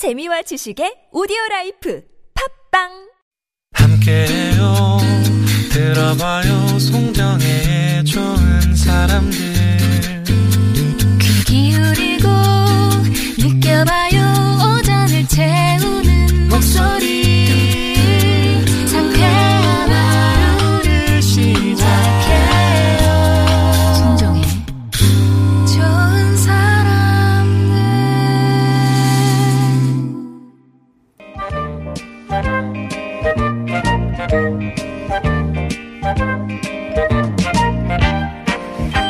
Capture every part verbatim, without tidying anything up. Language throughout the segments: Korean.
재미와 지식의 오디오라이프 팝빵 함께해요. 들어봐요. 송정의 좋은 사람들 귀 기울이고 느껴봐요. 오전을 채우는 목소리 상쾌한 하루를 시작해요. 송정의 좋은 사람들.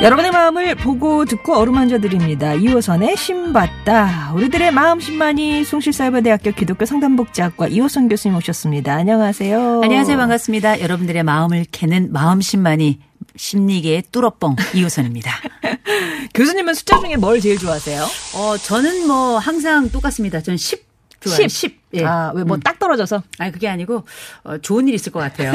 여러분의 마음을 보고 듣고 어루만져 드립니다. 이호선의 신받다. 우리들의 마음 신만이 송실사이버대학교 기독교 상담복지학과 이호선 교수님 오셨습니다. 안녕하세요. 안녕하세요. 반갑습니다. 여러분들의 마음을 캐는 마음 신만이 심리계의 뚜러뻥 이호선입니다. 교수님은 숫자 중에 뭘 제일 좋아하세요? 어, 저는 뭐 항상 똑같습니다. 저는 십 좋아요. 십. 예. 아, 왜 뭐 딱 음. 떨어져서? 아니, 그게 아니고, 어, 좋은 일 있을 것 같아요.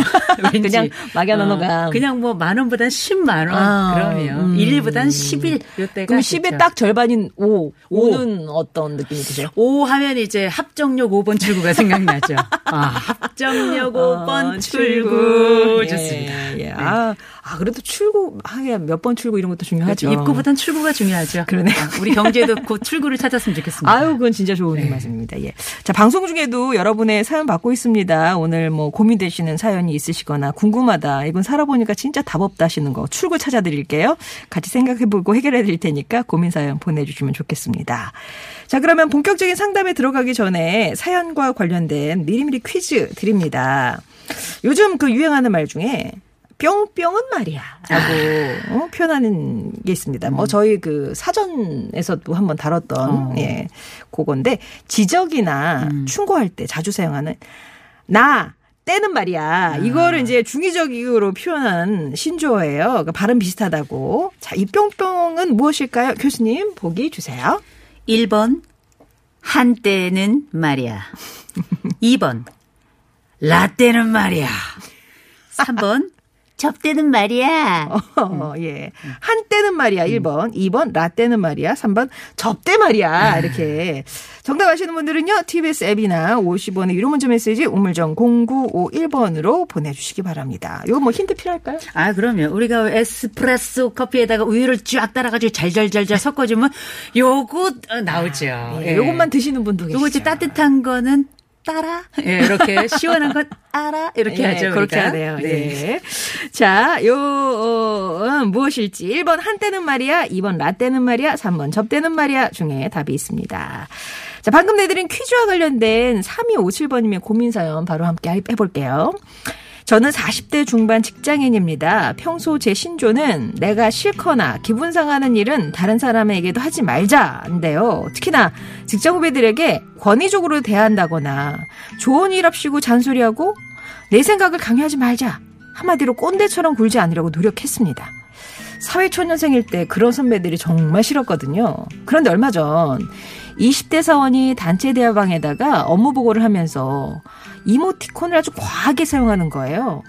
왠지. 그냥 막연언어가. 어, 그냥 뭐 만 원보단 십만 원. 아, 그럼요. 음. 일 일보단 십일. 요때가 그럼 십에 그렇죠. 딱 절반인 오. 오. 오는 어떤 느낌이 드세요? 오 하면 이제 합정역 오 번 출구가 생각나죠. 아, 합정역 오 번 아, 출구. 예. 좋습니다. 예. 네. 아, 아, 그래도 출구, 하야, 몇 번 출구 이런 것도 중요하죠. 그렇죠. 입구보단 출구가 중요하죠. 그러네요. 아, 우리 경제도 곧 출구를 찾았으면 좋겠습니다. 아유, 그건 진짜 좋은 네. 말씀입니다. 예. 자, 방송 중에도 여러분의 사연 받고 있습니다. 오늘 뭐 고민되시는 사연이 있으시거나 궁금하다. 이건 살아보니까 진짜 답 없다 하시는 거 출구 찾아드릴게요. 같이 생각해보고 해결해드릴 테니까 고민 사연 보내주시면 좋겠습니다. 자, 그러면 본격적인 상담에 들어가기 전에 사연과 관련된 미리미리 퀴즈 드립니다. 요즘 그 유행하는 말 중에 뿅뿅은 말이야 라고 아. 어, 표현하는 게 있습니다. 음. 뭐 저희 그 사전에서도 한번 다뤘던 어. 예, 그건데 지적이나 음. 충고할 때 자주 사용하는 나 때는 말이야. 아. 이거를 이제 중의적으로 표현한 신조어예요. 그러니까 발음 비슷하다고. 자, 이 뿅뿅은 무엇일까요? 교수님 보기 주세요. 일 번 한때는 말이야. 이 번 라떼는 말이야. 삼 번 접대는 말이야. 어, 예. 한때는 말이야. 일 번. 이 번. 라떼는 말이야. 삼 번. 접대 말이야. 이렇게. 정답 아시는 분들은요. 티비에스 앱이나 오십 원의 유료 문자 메시지 우물정 공구오일 번으로 보내주시기 바랍니다. 이거 뭐 힌트 필요할까요? 아, 그럼요. 우리가 에스프레소 커피에다가 우유를 쫙 따라가지고 잘잘잘잘 섞어주면 요거 나오죠. 아, 예. 요것만 드시는 분도 계시죠. 요거 이제 따뜻한 거는 따라 예, 이렇게 시원한 건 알아 이렇게 예, 하죠. 그렇게 하네요. 네. 예. 자, 요 어, 무엇일지 일 번 한때는 말이야, 이 번 라떼는 말이야, 삼 번 접대는 말이야 중에 답이 있습니다. 자, 방금 내드린 퀴즈와 관련된 삼이오칠 번님의 고민 사연 바로 함께 해볼게요. 저는 사십 대 중반 직장인입니다. 평소 제 신조는 내가 싫거나 기분 상하는 일은 다른 사람에게도 하지 말자인데요. 특히나 직장 후배들에게 권위적으로 대한다거나 좋은 일 없이고 잔소리하고 내 생각을 강요하지 말자. 한마디로 꼰대처럼 굴지 않으려고 노력했습니다. 사회초년생일 때 그런 선배들이 정말 싫었거든요. 그런데 얼마 전 이십 대 사원이 단체 대화방에다가 업무 보고를 하면서 이모티콘을 아주 과하게 사용하는 거예요.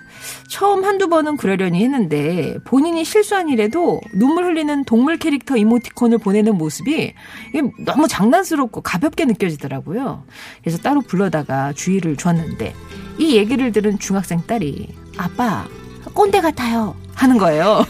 처음 한두 번은 그러려니 했는데 본인이 실수한 일에도 눈물 흘리는 동물 캐릭터 이모티콘을 보내는 모습이 너무 장난스럽고 가볍게 느껴지더라고요. 그래서 따로 불러다가 주의를 줬는데 이 얘기를 들은 중학생 딸이 아빠, 꼰대 같아요 하는 거예요.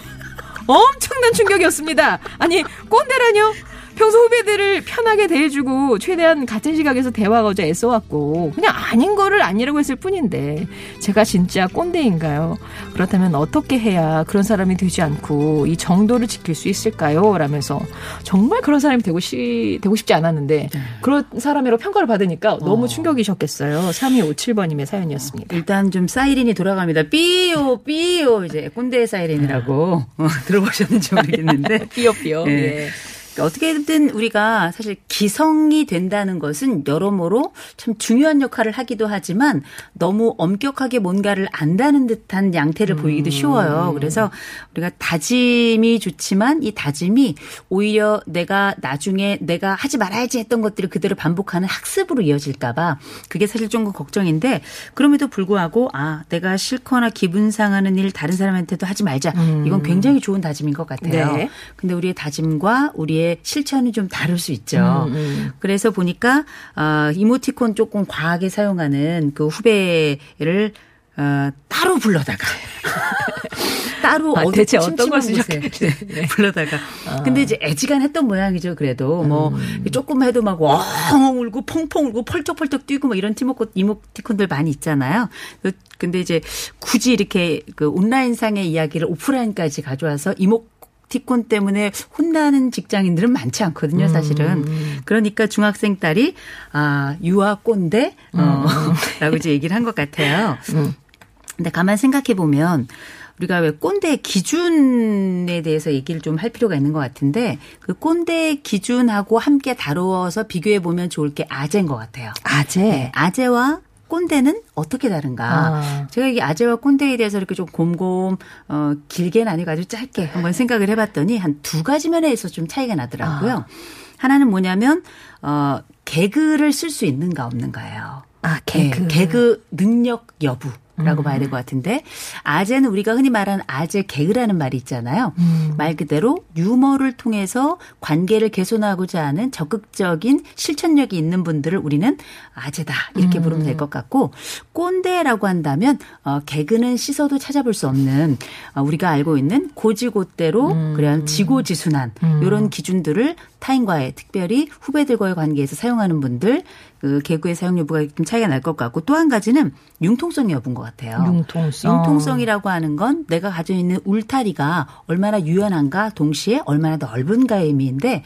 엄청난 충격이었습니다. 아니, 꼰대라뇨? 평소 후배들을 편하게 대해주고 최대한 같은 시각에서 대화하고자 애써왔고 그냥 아닌 거를 아니라고 했을 뿐인데 제가 진짜 꼰대인가요? 그렇다면 어떻게 해야 그런 사람이 되지 않고 이 정도를 지킬 수 있을까요? 라면서 정말 그런 사람이 되고, 시, 되고 싶지 않았는데 그런 사람으로 평가를 받으니까 너무 어. 충격이셨겠어요. 삼이오칠 번님의 사연이었습니다. 일단 좀 사이렌이 돌아갑니다. 삐요 삐요 이제 꼰대 사이렌이라고 어, 들어보셨는지 모르겠는데 삐요 삐요 네. 네. 어떻게든 우리가 사실 기성이 된다는 것은 여러모로 참 중요한 역할을 하기도 하지만 너무 엄격하게 뭔가를 안다는 듯한 양태를 보이기도 쉬워요. 그래서 우리가 다짐이 좋지만 이 다짐이 오히려 내가 나중에 내가 하지 말아야지 했던 것들을 그대로 반복하는 학습으로 이어질까 봐 그게 사실 좀 걱정인데 그럼에도 불구하고 아 내가 싫거나 기분 상하는 일 다른 사람한테도 하지 말자. 이건 굉장히 좋은 다짐인 것 같아요. 네. 근데 우리의 다짐과 우리의 이제 실천이 좀 다를 수 있죠. 음, 음. 그래서 보니까 어, 이모티콘 조금 과하게 사용하는 그 후배를 어, 따로 불러다가 따로 아, 어디 대체 어떤 걸 쓰셨길래 네. 불러다가 아. 근데 이제 애지간했던 모양이죠. 그래도 음. 뭐 조금 해도 막 엉엉 울고 펑펑 울고 펄쩍펄쩍 뛰고 뭐 이런 티모코, 이모티콘들 많이 있잖아요. 근데 이제 굳이 이렇게 그 온라인상의 이야기를 오프라인까지 가져와서 이모 티콘 때문에 혼나는 직장인들은 많지 않거든요, 사실은. 음. 그러니까 중학생 딸이 아 유아 꼰대 음. 어, 라고 이제 얘기를 한 것 같아요. 음. 근데 가만 생각해 보면 우리가 왜 꼰대 기준에 대해서 얘기를 좀 할 필요가 있는 것 같은데 그 꼰대 기준하고 함께 다루어서 비교해 보면 좋을 게 아재인 것 같아요. 아재, 네, 아재와 꼰대는 어떻게 다른가? 아. 제가 이게 아재와 꼰대에 대해서 이렇게 좀 곰곰 어, 길게 나뉘고 아주 짧게 한번 생각을 해봤더니 한 두 가지 면에서 좀 차이가 나더라고요. 아. 하나는 뭐냐면 어, 개그를 쓸 수 있는가 없는가예요. 아, 개그. 네, 개그 능력 여부. 라고 음. 봐야 될 것 같은데 아재는 우리가 흔히 말하는 아재 개그라는 말이 있잖아요. 음. 말 그대로 유머를 통해서 관계를 개선하고자 하는 적극적인 실천력이 있는 분들을 우리는 아재다 이렇게 음. 부르면 될 것 같고 꼰대라고 한다면 어, 개그는 씻어도 찾아볼 수 없는 어, 우리가 알고 있는 고지고대로 음. 그런 지고지순한 음. 이런 기준들을 타인과의 특별히 후배들과의 관계에서 사용하는 분들 그 개그의 사용 여부가 좀 차이가 날 것 같고 또 한 가지는 융통성 여부인 것 같아요. 융통성. 융통성이라고 하는 건 내가 가지고 있는 울타리가 얼마나 유연한가 동시에 얼마나 넓은가의 의미인데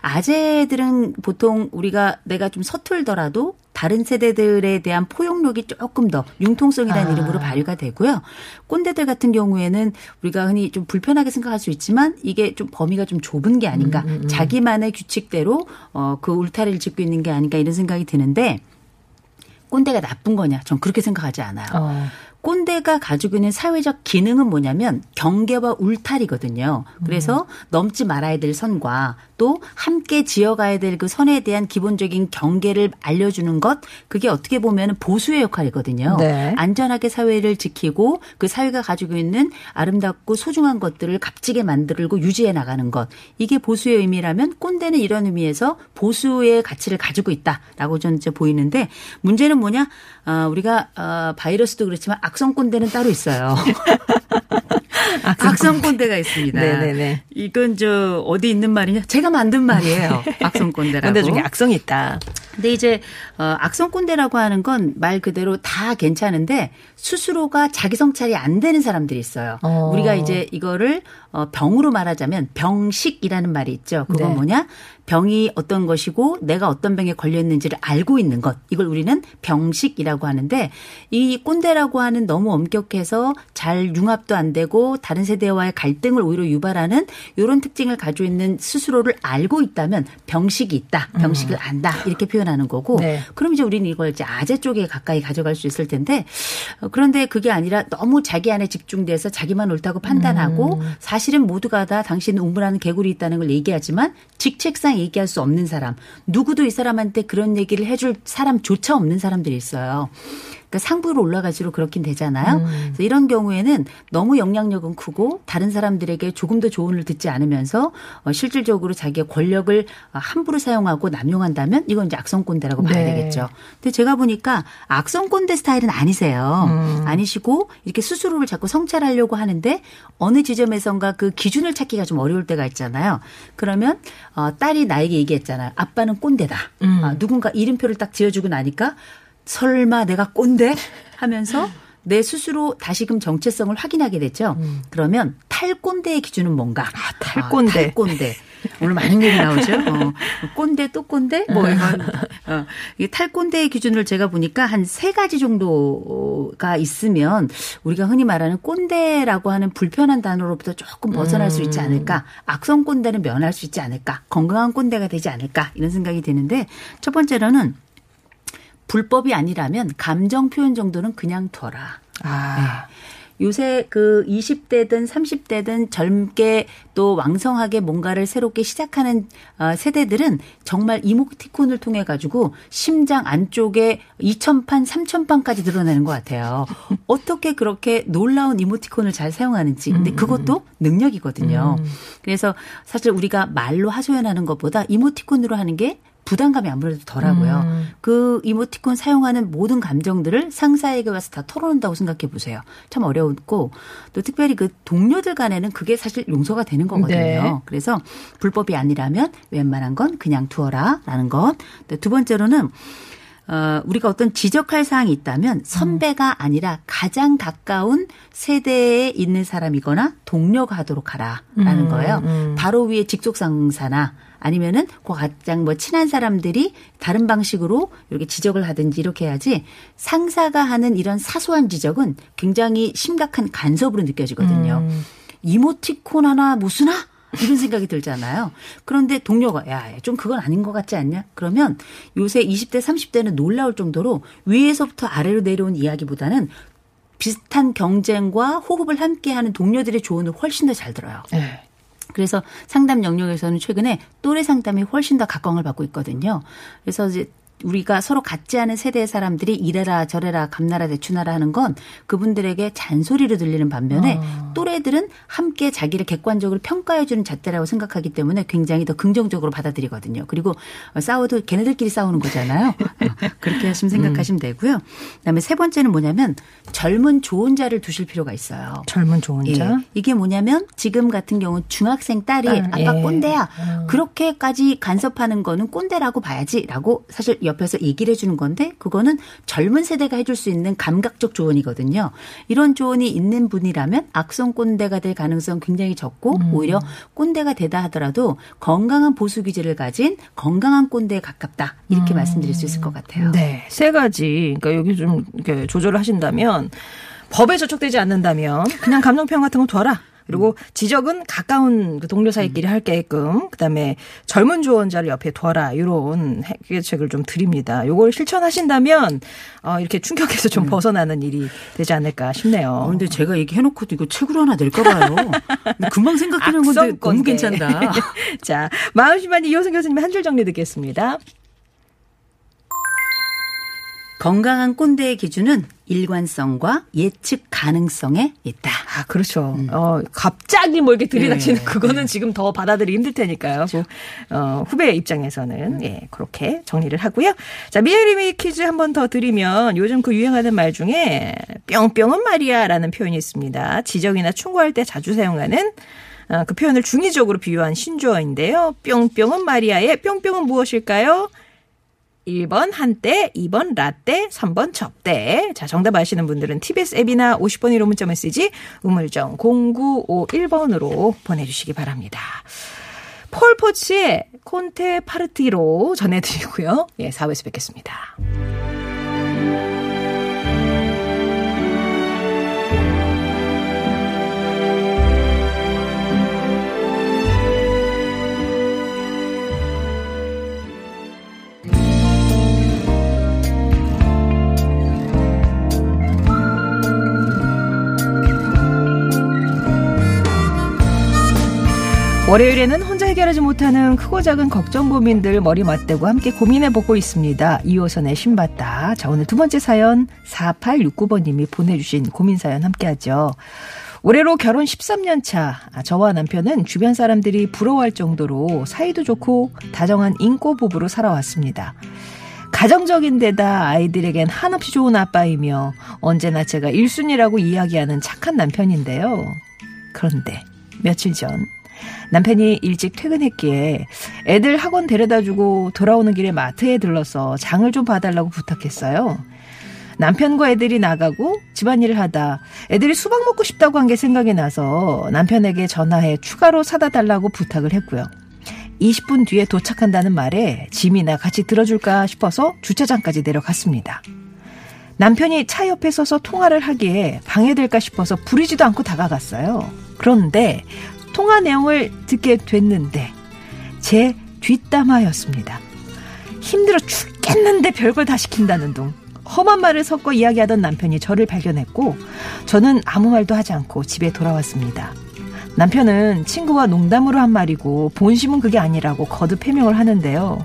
아재들은 보통 우리가 내가 좀 서툴더라도 다른 세대들에 대한 포용력이 조금 더 융통성이라는 아. 이름으로 발휘가 되고요. 꼰대들 같은 경우에는 우리가 흔히 좀 불편하게 생각할 수 있지만 이게 좀 범위가 좀 좁은 게 아닌가. 음, 음. 자기만의 규칙대로 어, 그 울타리를 짚고 있는 게 아닌가 이런 생각이 드는데 꼰대가 나쁜 거냐? 전 그렇게 생각하지 않아요. 어. 꼰대가 가지고 있는 사회적 기능은 뭐냐면 경계와 울타리거든요. 그래서 넘지 말아야 될 선과 또 함께 지어가야 될 그 선에 대한 기본적인 경계를 알려주는 것 그게 어떻게 보면 보수의 역할이거든요. 네. 안전하게 사회를 지키고 그 사회가 가지고 있는 아름답고 소중한 것들을 값지게 만들고 유지해 나가는 것. 이게 보수의 의미라면 꼰대는 이런 의미에서 보수의 가치를 가지고 있다라고 저는 이제 보이는데 문제는 뭐냐? 어, 우리가 어, 바이러스도 그렇지만 악성 꼰대는 따로 있어요. 악성, 악성 꼰대가 있습니다. 네네네. 이건 저 어디 있는 말이냐? 제가 만든 말이에요. 악성 꼰대라고. 꼰대 중에 악성이 있다. 근데 이제 어, 악성 꼰대라고 하는 건 말 그대로 다 괜찮은데 스스로가 자기 성찰이 안 되는 사람들이 있어요. 어. 우리가 이제 이거를 어, 병으로 말하자면 병식이라는 말이 있죠. 그건 네. 뭐냐? 병이 어떤 것이고 내가 어떤 병에 걸렸는지를 알고 있는 것. 이걸 우리는 병식이라고 하는데 이 꼰대라고 하는 너무 엄격해서 잘 융합도 안 되고 다른 세대와의 갈등을 오히려 유발하는 이런 특징을 가지고 있는 스스로를 알고 있다면 병식이 있다. 병식을 안다. 이렇게 표현하는 거고 네. 그럼 이제 우리는 이걸 이제 아재 쪽에 가까이 가져갈 수 있을 텐데 그런데 그게 아니라 너무 자기 안에 집중돼서 자기만 옳다고 판단하고 음. 사실은 모두가 다 당신은 웅분하는 개구리 있다는 걸 얘기하지만 직책상 얘기할 수 없는 사람 누구도 이 사람한테 그런 얘기를 해줄 사람조차 없는 사람들이 있어요. 그러니까 상부로 올라갈수록 그렇긴 되잖아요. 음. 그래서 이런 경우에는 너무 영향력은 크고 다른 사람들에게 조금 더 조언을 듣지 않으면서 실질적으로 자기의 권력을 함부로 사용하고 남용한다면 이건 이제 악성 꼰대라고 봐야 네. 되겠죠. 근데 제가 보니까 악성 꼰대 스타일은 아니세요. 음. 아니시고 이렇게 스스로를 자꾸 성찰하려고 하는데 어느 지점에선가 그 기준을 찾기가 좀 어려울 때가 있잖아요. 그러면 딸이 나에게 얘기했잖아요. 아빠는 꼰대다. 음. 아, 누군가 이름표를 딱 지어주고 나니까 설마 내가 꼰대? 하면서 내 스스로 다시금 정체성을 확인하게 되죠. 음. 그러면 탈꼰대의 기준은 뭔가? 아, 탈꼰대. 아, 탈꼰대. 오늘 많은 얘기 나오죠. 어, 꼰대 또 꼰대? 뭐 이런. 어, 이 탈꼰대의 기준을 제가 보니까 한 세 가지 정도가 있으면 우리가 흔히 말하는 꼰대라고 하는 불편한 단어로부터 조금 벗어날 음. 수 있지 않을까. 악성 꼰대는 면할 수 있지 않을까. 건강한 꼰대가 되지 않을까. 이런 생각이 드는데 첫 번째로는 불법이 아니라면 감정 표현 정도는 그냥 둬라. 아. 네. 요새 그 이십 대든 삼십 대든 젊게 또 왕성하게 뭔가를 새롭게 시작하는 세대들은 정말 이모티콘을 통해 가지고 심장 안쪽에 이천 판, 삼천 판까지 드러내는 것 같아요. 어떻게 그렇게 놀라운 이모티콘을 잘 사용하는지. 근데 그것도 능력이거든요. 그래서 사실 우리가 말로 하소연하는 것보다 이모티콘으로 하는 게 부담감이 아무래도 덜하고요. 음. 그 이모티콘 사용하는 모든 감정들을 상사에게 와서 다 털어놓는다고 생각해 보세요. 참 어려웠고 또 특별히 그 동료들 간에는 그게 사실 용서가 되는 거거든요. 네. 그래서 불법이 아니라면 웬만한 건 그냥 두어라라는 것. 두 번째로는 어, 우리가 어떤 지적할 사항이 있다면 선배가 아니라 가장 가까운 세대에 있는 사람이거나 동료가 하도록 하라라는 음, 거예요. 음. 바로 위에 직속상사나 아니면은 그 가장 뭐 친한 사람들이 다른 방식으로 이렇게 지적을 하든지 이렇게 해야지 상사가 하는 이런 사소한 지적은 굉장히 심각한 간섭으로 느껴지거든요. 음. 이모티콘 하나 무슨 하? 이런 생각이 들잖아요. 그런데 동료가 야, 좀 그건 아닌 것 같지 않냐? 그러면 요새 이십 대, 삼십 대는 놀라울 정도로 위에서부터 아래로 내려온 이야기보다는 비슷한 경쟁과 호흡을 함께하는 동료들의 조언을 훨씬 더 잘 들어요. 네. 그래서 상담 영역에서는 최근에 또래 상담이 훨씬 더 각광을 받고 있거든요. 그래서 이제 우리가 서로 같지 않은 세대의 사람들이 이래라 저래라 감나라 대추나라 하는 건 그분들에게 잔소리로 들리는 반면에 아. 또래들은 함께 자기를 객관적으로 평가해 주는 잣대라고 생각하기 때문에 굉장히 더 긍정적으로 받아들이거든요. 그리고 싸워도 걔네들끼리 싸우는 거잖아요. 그렇게 하시면 생각하시면 되고요. 그다음에 세 번째는 뭐냐면 젊은 조언자를 두실 필요가 있어요. 젊은 조언자? 예. 이게 뭐냐면 지금 같은 경우 중학생 딸이 딸, 아빠 예. 꼰대야. 음. 그렇게까지 간섭하는 거는 꼰대라고 봐야지라고 사실 옆에서 얘기를 해주는 건데 그거는 젊은 세대가 해줄 수 있는 감각적 조언이거든요. 이런 조언이 있는 분이라면 악성 꼰대가 될 가능성 굉장히 적고 음. 오히려 꼰대가 되다 하더라도 건강한 보수 기질을 가진 건강한 꼰대에 가깝다. 이렇게 음. 말씀드릴 수 있을 것 같아요. 네, 세 가지. 그러니까 여기 좀 이렇게 조절을 하신다면 법에 저촉되지 않는다면 그냥 감정평 같은 거 둬라. 그리고 음. 지적은 가까운 그 동료 사이끼리 음. 할 게끔 그다음에 젊은 조언자를 옆에 둬라 이런 해결책을 좀 드립니다. 이걸 실천하신다면 어, 이렇게 충격에서 좀 음. 벗어나는 일이 되지 않을까 싶네요. 그런데 어, 제가 얘기해놓고도 이거 책으로 하나 낼까 봐요. 금방 생각하는 건데 너무 괜찮다. 자, 마음씨만이 이효승 교수님의 한 줄 정리 듣겠습니다. 건강한 꼰대의 기준은 일관성과 예측 가능성에 있다. 아, 그렇죠. 음. 어, 갑자기 뭐 이렇게 들이닥치는 네. 그거는 네. 지금 더 받아들이기 힘들 테니까요. 그렇죠. 어, 후배 입장에서는, 음. 예, 그렇게 정리를 하고요. 자, 미애리미 퀴즈 한 번 더 드리면 요즘 그 유행하는 말 중에 뿅뿅은 말이야 라는 표현이 있습니다. 지적이나 충고할 때 자주 사용하는 어, 그 표현을 중의적으로 비유한 신조어인데요. 뿅뿅은 말이야의 뿅뿅은 무엇일까요? 일 번 한때, 이 번 라떼, 삼 번 접대. 자, 정답 아시는 분들은 티비에스 앱이나 오십 번 일호 문자 메시지 우물정 공구오일 번으로 보내주시기 바랍니다. 폴 포츠의 콘테 파르티로 전해드리고요. 예, 사 부에서 뵙겠습니다. 월요일에는 혼자 해결하지 못하는 크고 작은 걱정 고민들 머리 맞대고 함께 고민해보고 있습니다. 이호선의 신받다. 자, 오늘 두 번째 사연 사팔육구 번님이 보내주신 고민 사연 함께하죠. 올해로 결혼 십삼 년 차 저와 남편은 주변 사람들이 부러워할 정도로 사이도 좋고 다정한 인꼬 부부로 살아왔습니다. 가정적인 데다 아이들에겐 한없이 좋은 아빠이며 언제나 제가 일순위라고 이야기하는 착한 남편인데요. 그런데 며칠 전 남편이 일찍 퇴근했기에 애들 학원 데려다주고 돌아오는 길에 마트에 들러서 장을 좀 봐달라고 부탁했어요. 남편과 애들이 나가고 집안일을 하다 애들이 수박 먹고 싶다고 한 게 생각이 나서 남편에게 전화해 추가로 사다 달라고 부탁을 했고요. 이십 분 뒤에 도착한다는 말에 짐이나 같이 들어줄까 싶어서 주차장까지 내려갔습니다. 남편이 차 옆에 서서 통화를 하기에 방해될까 싶어서 부리지도 않고 다가갔어요. 그런데 통화 내용을 듣게 됐는데 제 뒷담화였습니다. 힘들어 죽겠는데 별걸 다 시킨다는 둥. 험한 말을 섞어 이야기하던 남편이 저를 발견했고 저는 아무 말도 하지 않고 집에 돌아왔습니다. 남편은 친구와 농담으로 한 말이고 본심은 그게 아니라고 거듭 해명을 하는데요.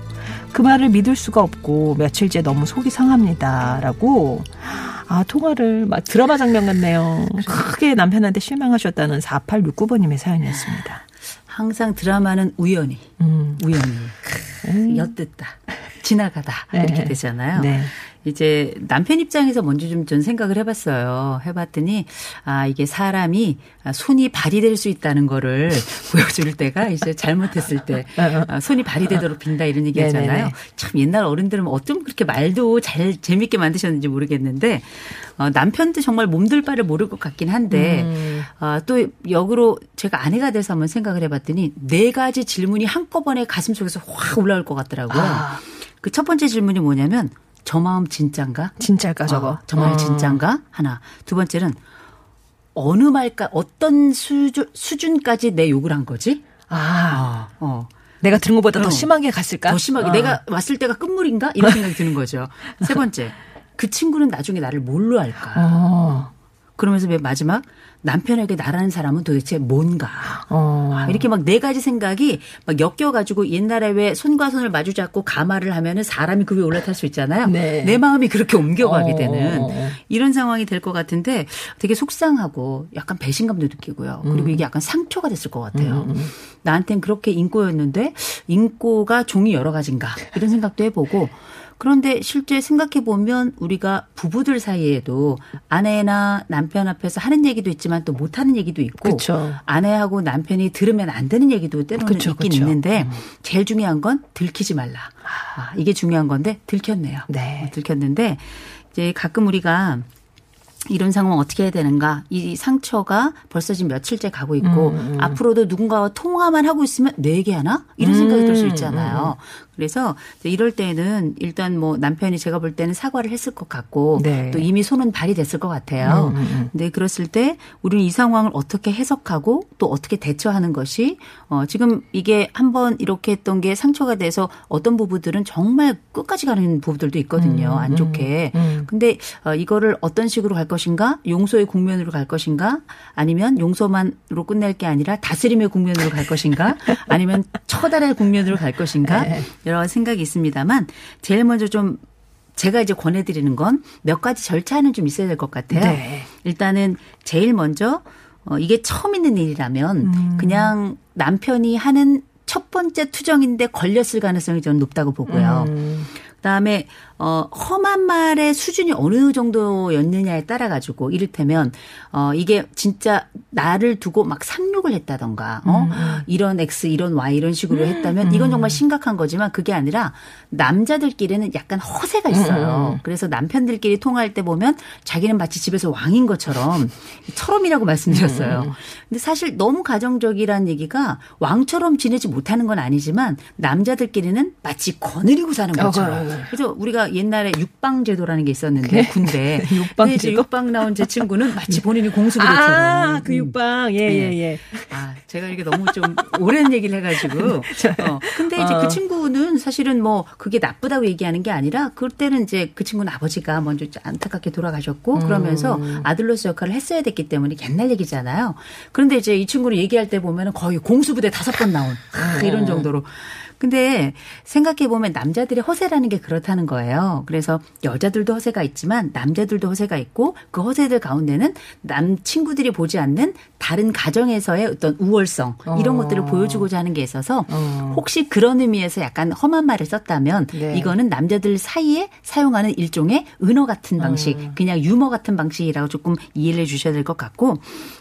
그 말을 믿을 수가 없고 며칠째 너무 속이 상합니다. 라고 아 통화를 막 드라마 장면 같네요. 크게 남편한테 실망하셨다는 사팔육구 번님의 사연이었습니다. 항상 드라마는 우연히 음. 우연히 음. 엿듣다 지나가다 네. 이렇게 되잖아요. 네. 이제 남편 입장에서 먼저 좀 전 생각을 해봤어요. 해봤더니 아 이게 사람이 손이 발이 될 수 있다는 거를 보여줄 때가 이제 잘못했을 때 손이 발이 되도록 빈다 이런 얘기 하잖아요. 참 옛날 어른들은 어쩜 그렇게 말도 잘 재밌게 만드셨는지 모르겠는데 어, 남편도 정말 몸둘 바를 모를 것 같긴 한데 음. 어, 또 역으로 제가 아내가 돼서 한번 생각을 해봤더니 네 가지 질문이 한꺼번에 가슴 속에서 확 올라올 것 같더라고요. 아. 그 첫 번째 질문이 뭐냐면 저 마음 진짠가? 진짜일까 저거? 어, 정말 어. 진짠가? 하나. 두 번째는 어느 말까 어떤 수준, 수준까지 내 욕을 한 거지? 아, 어. 어. 내가 들은 것보다 어. 더 심하게 갔을까? 더 심하게. 어. 내가 왔을 때가 끝물인가? 이런 생각이 드는 거죠. 세 번째. 그 친구는 나중에 나를 뭘로 할까? 어. 그러면서 맨 마지막 남편에게 나라는 사람은 도대체 뭔가. 어. 이렇게 막 네 가지 생각이 막 엮여가지고 옛날에 왜 손과 손을 마주 잡고 가마를 하면은 사람이 그 위에 올라탈 수 있잖아요. 네. 내 마음이 그렇게 옮겨가게 어. 되는 이런 상황이 될 것 같은데 되게 속상하고 약간 배신감도 느끼고요. 그리고 음. 이게 약간 상처가 됐을 것 같아요. 음. 나한텐 그렇게 인고였는데 인고가 종이 여러 가지인가 이런 생각도 해보고 그런데 실제 생각해보면 우리가 부부들 사이에도 아내나 남편 앞에서 하는 얘기도 있지만 또 못하는 얘기도 있고 그쵸. 아내하고 남편이 들으면 안 되는 얘기도 때로는 그쵸, 있긴 그쵸. 있는데 제일 중요한 건 들키지 말라. 아, 이게 중요한 건데 들켰네요. 네. 들켰는데 이제 가끔 우리가 이런 상황 어떻게 해야 되는가. 이 상처가 벌써 지금 며칠째 가고 있고 음, 음. 앞으로도 누군가와 통화만 하고 있으면 내 얘기하나? 이런 생각이 음, 들 수 있잖아요. 음. 그래서 이럴 때는 일단 뭐 남편이 제가 볼 때는 사과를 했을 것 같고 네. 또 이미 손은 발이 됐을 것 같아요. 음, 음. 근데 그랬을 때 우리는 이 상황을 어떻게 해석하고 또 어떻게 대처하는 것이 어, 지금 이게 한번 이렇게 했던 게 상처가 돼서 어떤 부부들은 정말 끝까지 가는 부부들도 있거든요. 음, 음, 안 좋게. 음. 근데 어, 이거를 어떤 식으로 갈 것인가? 용서의 국면으로 갈 것인가? 아니면 용서만으로 끝낼 게 아니라 다스림의 국면으로 갈 것인가? 아니면 처단의 국면으로 갈 것인가? 네. 여러 생각이 있습니다만 제일 먼저 좀 제가 이제 권해드리는 건 몇 가지 절차는 좀 있어야 될 것 같아요. 네. 일단은 제일 먼저 어, 이게 처음 있는 일이라면 음. 그냥 남편이 하는 첫 번째 투정인데 걸렸을 가능성이 저는 높다고 보고요. 음. 그다음에 어, 험한 말의 수준이 어느 정도였느냐에 따라 가지고 이를테면 어, 이게 진짜 나를 두고 막 상륙을 했다던가 어? 음. 이런 X 이런 Y 이런 식으로 음. 했다면 이건 정말 심각한 거지만 그게 아니라 남자들끼리는 약간 허세가 있어요. 음. 그래서 남편들끼리 통화할 때 보면 자기는 마치 집에서 왕인 것처럼 처럼이라고 말씀드렸어요. 음. 근데 사실 너무 가정적이라는 얘기가 왕처럼 지내지 못하는 건 아니지만 남자들끼리는 마치 거느리고 사는 것처럼. 그래서 우리가 옛날에 육방제도라는 게 있었는데 군대 육방제 육방 나온 제 친구는 마치 본인이 공수부대처럼 아, 그 육방 예예예. 예, 예. 아 제가 이게 너무 좀 오랜 얘기를 해가지고. 어. 근데 이제 어. 그 친구는 사실은 뭐 그게 나쁘다고 얘기하는 게 아니라 그때는 이제 그 친구는 아버지가 먼저 안타깝게 돌아가셨고 음. 그러면서 아들로서 역할을 했어야 됐기 때문에 옛날 얘기잖아요. 그런데 이제 이 친구를 얘기할 때 보면은 거의 공수부대 다섯 번 나온 아, 이런 정도로. 근데 생각해보면 남자들의 허세라는 게 그렇다는 거예요. 그래서 여자들도 허세가 있지만 남자들도 허세가 있고 그 허세들 가운데는 남 친구들이 보지 않는 다른 가정에서의 어떤 우월성 이런 어. 것들을 보여주고자 하는 게 있어서 어. 혹시 그런 의미에서 약간 험한 말을 썼다면 네. 이거는 남자들 사이에 사용하는 일종의 은어 같은 방식 어. 그냥 유머 같은 방식이라고 조금 이해를 해주셔야 될 것 같고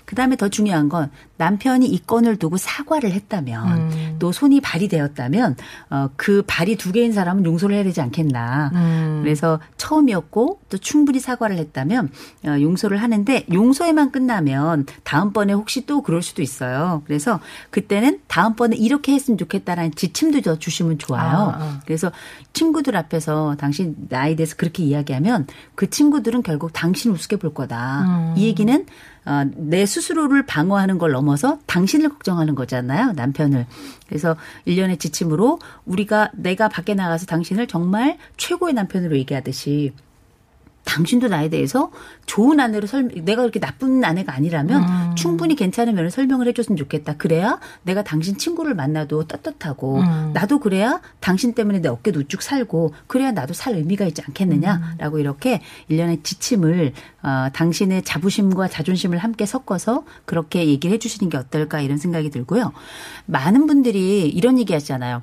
그다음에 더 중요한 건 남편이 이 건을 두고 사과를 했다면 음. 또 손이 발이 되었다면 어, 그 발이 두 개인 사람은 용서를 해야 되지 않겠나. 음. 그래서 처음이었고 또 충분히 사과를 했다면 어, 용서를 하는데 용서에만 끝나면 다음번에 혹시 또 그럴 수도 있어요. 그래서 그때는 다음번에 이렇게 했으면 좋겠다라는 지침도 더 주시면 좋아요. 아. 그래서 친구들 앞에서 당신 나에 대해서 그렇게 이야기하면 그 친구들은 결국 당신 우습게 볼 거다. 음. 이 얘기는 어, 내 스스로를 방어하는 걸 넘어서 당신을 걱정하는 거잖아요. 남편을. 그래서 일련의 지침으로 우리가 내가 밖에 나가서 당신을 정말 최고의 남편으로 얘기하듯이 당신도 나에 대해서 좋은 아내로 설 내가 그렇게 나쁜 아내가 아니라면 음. 충분히 괜찮은 면을 설명을 해줬으면 좋겠다. 그래야 내가 당신 친구를 만나도 떳떳하고 음. 나도 그래야 당신 때문에 내 어깨도 우쭉 살고 그래야 나도 살 의미가 있지 않겠느냐라고 음. 이렇게 일련의 지침을 어, 당신의 자부심과 자존심을 함께 섞어서 그렇게 얘기를 해주시는 게 어떨까 이런 생각이 들고요. 많은 분들이 이런 얘기 하시잖아요.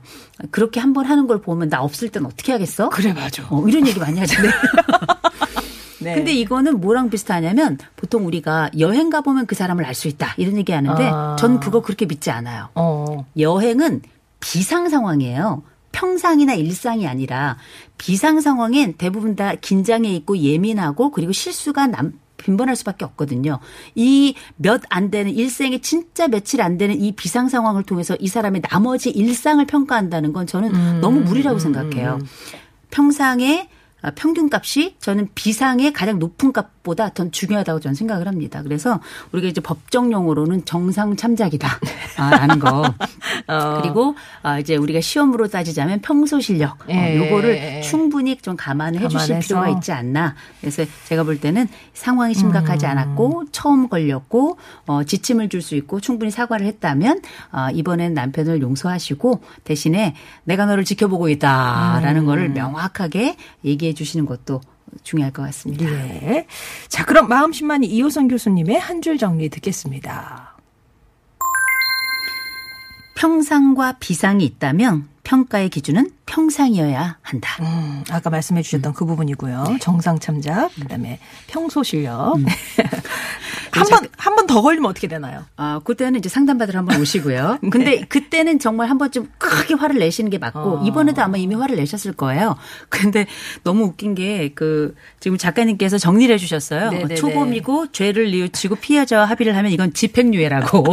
그렇게 한번 하는 걸 보면 나 없을 땐 어떻게 하겠어? 그래 맞아. 어, 이런 얘기 많이 하잖아요. 네. 근데 이거는 뭐랑 비슷하냐면 보통 우리가 여행 가보면 그 사람을 알 수 있다 이런 얘기 하는데 아. 전 그거 그렇게 믿지 않아요. 어. 여행은 비상 상황이에요. 평상이나 일상이 아니라 비상 상황엔 대부분 다 긴장해 있고 예민하고 그리고 실수가 남 빈번할 수밖에 없거든요. 이 몇 안 되는 일생에 진짜 며칠 안 되는 이 비상 상황을 통해서 이 사람의 나머지 일상을 평가한다는 건 저는 음. 너무 무리라고 생각해요. 음. 평상에 평균값이 저는 비상의 가장 높은 값보다 더 중요하다고 저는 생각을 합니다. 그래서 우리가 이제 법정 용어로는 정상 참작이다라는 거. 어. 그리고 이제 우리가 시험으로 따지자면 평소 실력. 예. 어, 요거를 충분히 좀 감안을 감안해서. 해주실 필요가 있지 않나. 그래서 제가 볼 때는 상황이 심각하지 않았고 음. 처음 걸렸고 어, 지침을 줄 수 있고 충분히 사과를 했다면 어, 이번엔 남편을 용서하시고 대신에 내가 너를 지켜보고 있다라는 음. 거를 명확하게 얘기해 주시는 것도 중요할 것 같습니다. 네. 자, 그럼 마음심만이 이호선 교수님의 한 줄 정리 듣겠습니다. 평상과 비상이 있다면 평가의 기준은 평상이어야 한다. 음, 아까 말씀해 주셨던 음. 그 부분이고요. 네. 정상 참작, 그다음에 평소 실력. 음. 한 번, 한 번 더 걸리면 어떻게 되나요? 아, 그때는 이제 상담받으러 한번 오시고요. 네. 근데 그때는 정말 한 번쯤 크게 화를 내시는 게 맞고, 어. 이번에도 아마 이미 화를 내셨을 거예요. 근데 너무 웃긴 게, 그, 지금 작가님께서 정리를 해 주셨어요. 네네네. 초범이고, 죄를 뉘우치고, 피해자와 합의를 하면 이건 집행유예라고.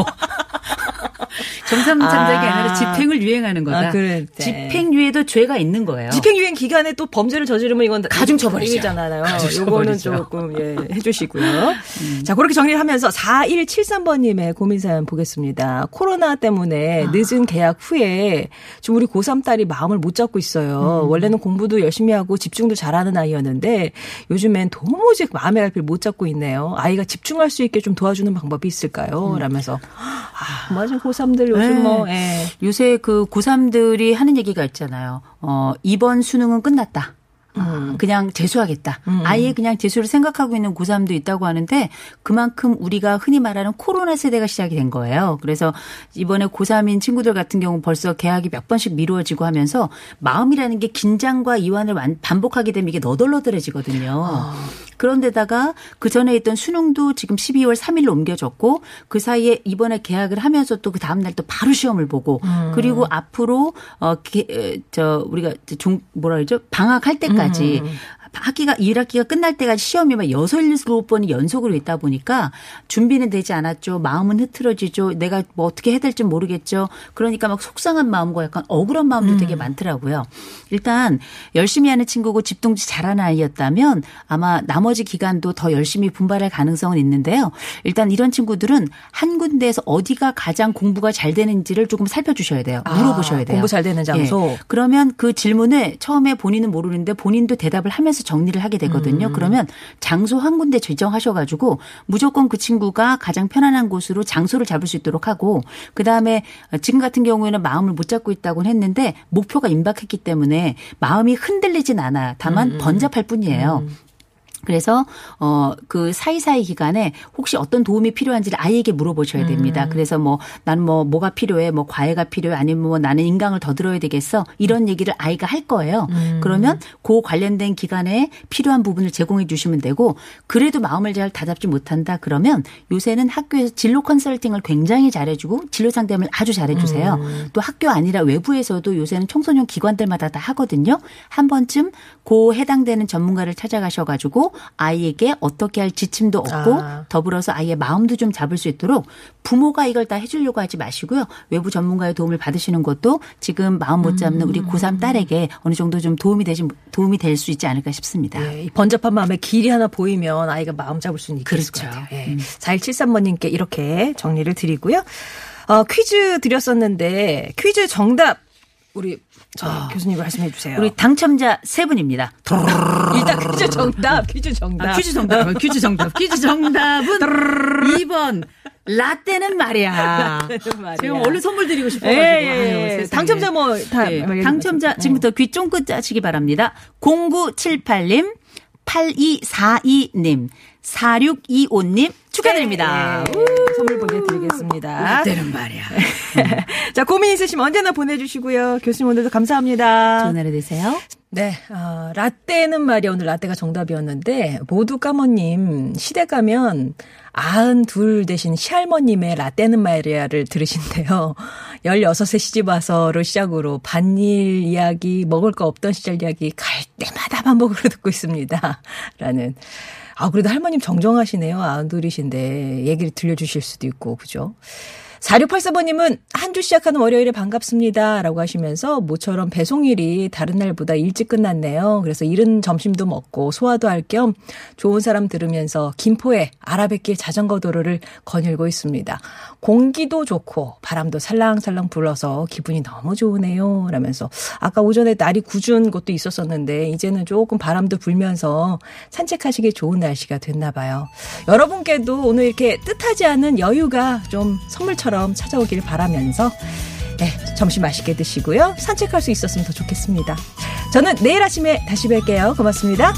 정상참작이 아. 아니라 집행을 유행하는 거다. 아, 그래. 집행유예도 죄가 있는 거예요. 집행유예 기간에 또 범죄를 저지르면 이건 가중처벌이잖아요. 이거는 조금 예, 해주시고요. 음. 자, 그렇게 정리를 하면서 사일칠삼번님의 고민사연 보겠습니다. 코로나 때문에 늦은 계약 후에 지금 우리 고삼 딸이 마음을 못 잡고 있어요. 음. 원래는 공부도 열심히 하고 집중도 잘하는 아이였는데 요즘엔 도무지 마음의 갈피를 못 잡고 있네요. 아이가 집중할 수 있게 좀 도와주는 방법이 있을까요? 음. 라면서 아, 맞아 고삼들 요즘 에이. 뭐 에이. 요새 그 고삼들이 하는 얘기가 있잖아요. 어, 이번 수능은 끝났다. 음. 그냥 재수하겠다. 음. 아예 그냥 재수를 생각하고 있는 고삼도 있다고 하는데 그만큼 우리가 흔히 말하는 코로나 세대가 시작이 된 거예요. 그래서 이번에 고삼인 친구들 같은 경우 벌써 개학이 몇 번씩 미루어지고 하면서 마음이라는 게 긴장과 이완을 반복하게 되면 이게 너덜너덜해지거든요. 어. 그런데다가 그 전에 있던 수능도 지금 십이월 삼일로 옮겨졌고 그 사이에 이번에 개학을 하면서 또 그 다음 날 또 바로 시험을 보고 음. 그리고 앞으로 어, 개, 저 우리가 종, 뭐라 그러죠? 방학할 때까지 음. 학기가 일 학기가 끝날 때까지 시험이 막 여섯, 일곱 번이 연속으로 있다 보니까 준비는 되지 않았죠. 마음은 흐트러지죠. 내가 뭐 어떻게 해야 될지 모르겠죠. 그러니까 막 속상한 마음과 약간 억울한 마음도 음. 되게 많더라고요. 일단 열심히 하는 친구고 집중치 잘하는 아이였다면 아마 나머지 기간도 더 열심히 분발할 가능성은 있는데요. 일단 이런 친구들은 한 군데에서 어디가 가장 공부가 잘 되는지를 조금 살펴주셔야 돼요. 물어보셔야 아, 돼요. 공부 잘 되는 장소. 예. 그러면 그 질문을 처음에 본인은 모르는데 본인도 대답을 하면서 정리를 하게 되거든요. 음. 그러면 장소 한 군데 지정하셔가지고 무조건 그 친구가 가장 편안한 곳으로 장소를 잡을 수 있도록 하고 그다음에 지금 같은 경우에는 마음을 못 잡고 있다고는 했는데 목표가 임박했기 때문에 마음이 흔들리진 않아요. 다만 음. 번잡할 뿐이에요. 음. 그래서 어 그 사이사이 기간에 혹시 어떤 도움이 필요한지를 아이에게 물어보셔야 됩니다. 음. 그래서 뭐 난 뭐 뭐가 필요해, 뭐 과외가 필요해, 아니면 뭐 나는 인강을 더 들어야 되겠어 이런 얘기를 아이가 할 거예요. 음. 그러면 그 관련된 기간에 필요한 부분을 제공해 주시면 되고 그래도 마음을 잘 다잡지 못한다 그러면 요새는 학교에서 진로 컨설팅을 굉장히 잘해주고 진로 상담을 아주 잘해주세요. 음. 또 학교 아니라 외부에서도 요새는 청소년 기관들마다 다 하거든요. 한 번쯤 그 해당되는 전문가를 찾아가셔가지고 아이에게 어떻게 할 지침도 없고 아. 더불어서 아이의 마음도 좀 잡을 수 있도록 부모가 이걸 다 해주려고 하지 마시고요. 외부 전문가의 도움을 받으시는 것도 지금 마음 못 잡는 우리 고삼 딸에게 어느 정도 좀 도움이 되지, 도움이 될 수 있지 않을까 싶습니다. 네, 번잡한 마음에 길이 하나 보이면 아이가 마음 잡을 수는 있겠죠. 그렇죠. 네. 음. 사일칠삼번님께 이렇게 정리를 드리고요. 어, 퀴즈 드렸었는데 퀴즈 정답. 우리 저 어. 교수님 말씀해 주세요. 우리 당첨자 세 분입니다. 일단 퀴즈 정답, 퀴즈 정답. 아, 퀴즈 정답. 퀴즈 정답. 퀴즈 정답은 이 번. 라떼는 말이야. 라떼는 말이야. 제가 원래 선물 드리고 싶어가지고. 예, 예. 당첨자 뭐, 다. 예. 당첨자, 지금부터 귀 쫑긋 짜시기 바랍니다. 공구칠팔 님, 팔이사이 님, 사육이오 님, 축하드립니다. 네. 선물 보내드리겠습니다. 그때는 말이야. 자, 고민 있으시면 언제나 보내주시고요. 교수님 오늘도 감사합니다. 좋은 하루 되세요. 네, 어, 라떼는 말이야. 오늘 라떼가 정답이었는데, 모두 까머님, 시댁 가면 아흔둘 대신 시할머님의 라떼는 말이야를 들으신대요. 열여섯 세 시집 와서를 시작으로 반일 이야기, 먹을 거 없던 시절 이야기, 갈 때마다 반복으로 듣고 있습니다. 라는. 아, 그래도 할머님 정정하시네요. 아흔둘이신데 얘기를 들려주실 수도 있고, 그죠? 사육팔사 번님은 한 주 시작하는 월요일에 반갑습니다. 라고 하시면서 모처럼 배송일이 다른 날보다 일찍 끝났네요. 그래서 이른 점심도 먹고 소화도 할 겸 좋은 사람 들으면서 김포의 아라뱃길 자전거 도로를 거닐고 있습니다. 공기도 좋고 바람도 살랑살랑 불어서 기분이 너무 좋으네요. 라면서 아까 오전에 날이 구준 것도 있었었는데 이제는 조금 바람도 불면서 산책하시기 좋은 날씨가 됐나 봐요. 여러분께도 오늘 이렇게 뜻하지 않은 여유가 좀 선물처럼 찾아오길 바라면서 네, 점심 맛있게 드시고요. 산책할 수 있었으면 더 좋겠습니다. 저는 내일 아침에 다시 뵐게요. 고맙습니다.